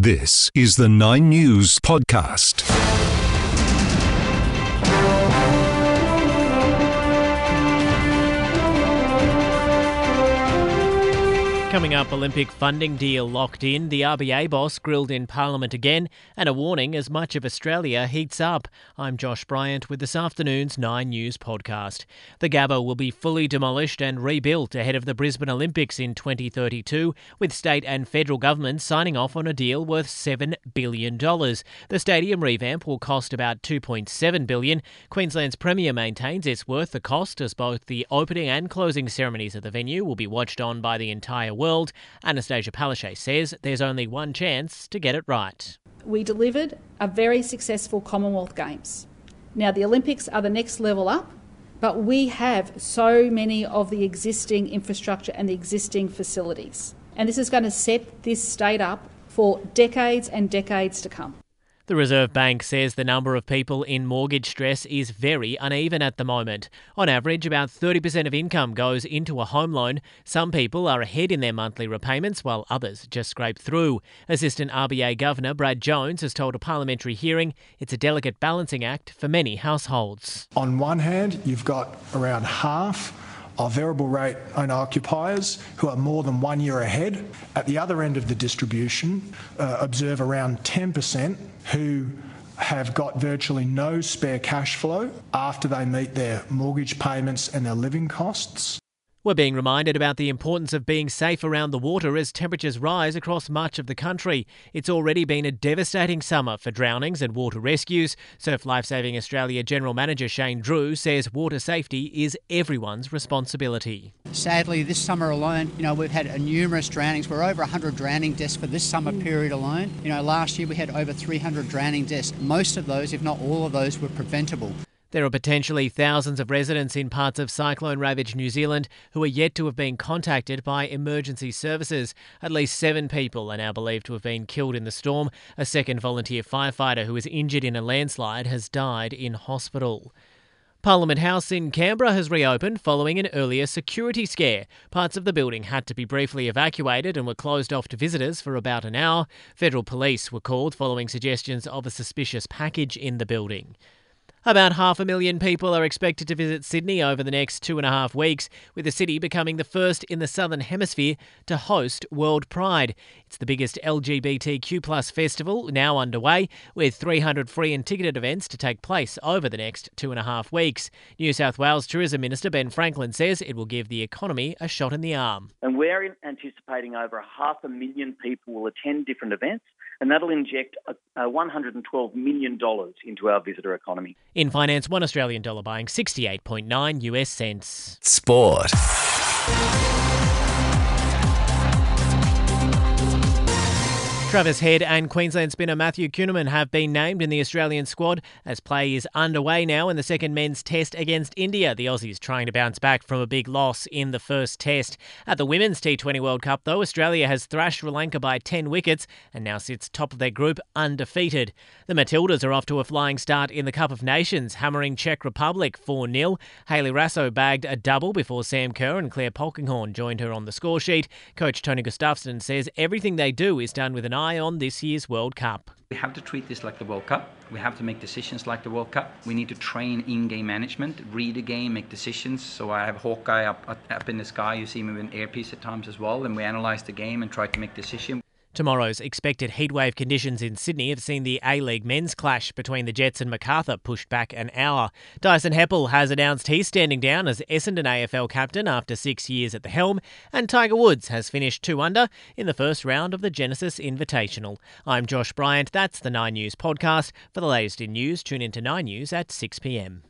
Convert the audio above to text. This is the Nine News Podcast. Coming up, Olympic funding deal locked in, the RBA boss grilled in Parliament again, and a warning as much of Australia heats up. I'm Josh Bryant with this afternoon's Nine News podcast. The Gabba will be fully demolished and rebuilt ahead of the Brisbane Olympics in 2032, with state and federal governments signing off on a deal worth $7 billion. The stadium revamp will cost about $2.7 billion. Queensland's Premier maintains it's worth the cost, as both the opening and closing ceremonies at the venue will be watched on by the entire world. Anastasia Palaszczuk says there's only one chance to get it right. We delivered a very successful Commonwealth Games. Now the Olympics are the next level up, but we have so many of the existing infrastructure and the existing facilities. And this is going to set this state up for decades and decades to come. The Reserve Bank says the number of people in mortgage stress is very uneven at the moment. On average, about 30% of income goes into a home loan. Some people are ahead in their monthly repayments, while others just scrape through. Assistant RBA Governor Brad Jones has told a parliamentary hearing it's a delicate balancing act for many households. On one hand, you've got around half of variable rate owner-occupiers who are more than 1 year ahead. At the other end of the distribution, observe around 10% who have got virtually no spare cash flow after they meet their mortgage payments and their living costs. We're being reminded about the importance of being safe around the water as temperatures rise across much of the country. It's already been a devastating summer for drownings and water rescues. Surf Lifesaving Australia General Manager Shane Drew says water safety is everyone's responsibility. Sadly, this summer alone, we've had numerous drownings. We're over 100 drowning deaths for this summer period alone. Last year we had over 300 drowning deaths. Most of those, if not all of those, were preventable. There are potentially thousands of residents in parts of cyclone-ravaged New Zealand who are yet to have been contacted by emergency services. At least 7 people are now believed to have been killed in the storm. A second volunteer firefighter who was injured in a landslide has died in hospital. Parliament House in Canberra has reopened following an earlier security scare. Parts of the building had to be briefly evacuated and were closed off to visitors for about an hour. Federal police were called following suggestions of a suspicious package in the building. About 500,000 people are expected to visit Sydney over the next 2.5 weeks, with the city becoming the first in the Southern Hemisphere to host World Pride. It's the biggest LGBTQ+ festival now underway, with 300 free and ticketed events to take place over the next 2.5 weeks. New South Wales Tourism Minister Ben Franklin says it will give the economy a shot in the arm. And we're anticipating over 500,000 people will attend different events, and that'll inject $112 million into our visitor economy. In finance, one Australian dollar buying 68.9 US cents. Sport. Travis Head and Queensland spinner Matthew Kuhnemann have been named in the Australian squad as play is underway now in the second men's test against India. The Aussies trying to bounce back from a big loss in the first test. At the Women's T20 World Cup, though, Australia has thrashed Sri Lanka by 10 wickets and now sits top of their group undefeated. The Matildas are off to a flying start in the Cup of Nations, hammering Czech Republic 4-0. Hayley Rasso bagged a double before Sam Kerr and Claire Polkinghorne joined her on the score sheet. Coach Tony Gustafsson says everything they do is done with an eye on this year's World Cup. We have to treat this like the World Cup. We have to make decisions like the World Cup. We need to train in-game management, read the game, make decisions. So I have Hawkeye up in the sky. You see him with an earpiece at times as well. And we analyse the game and try to make decisions. Tomorrow's expected heatwave conditions in Sydney have seen the A-League men's clash between the Jets and Macarthur pushed back an hour. Dyson Heppell has announced he's standing down as Essendon AFL captain after 6 years at the helm, and Tiger Woods has finished 2 under in the first round of the Genesis Invitational. I'm Josh Bryant. That's the Nine News podcast. For the latest in news, tune in to Nine News at 6 p.m.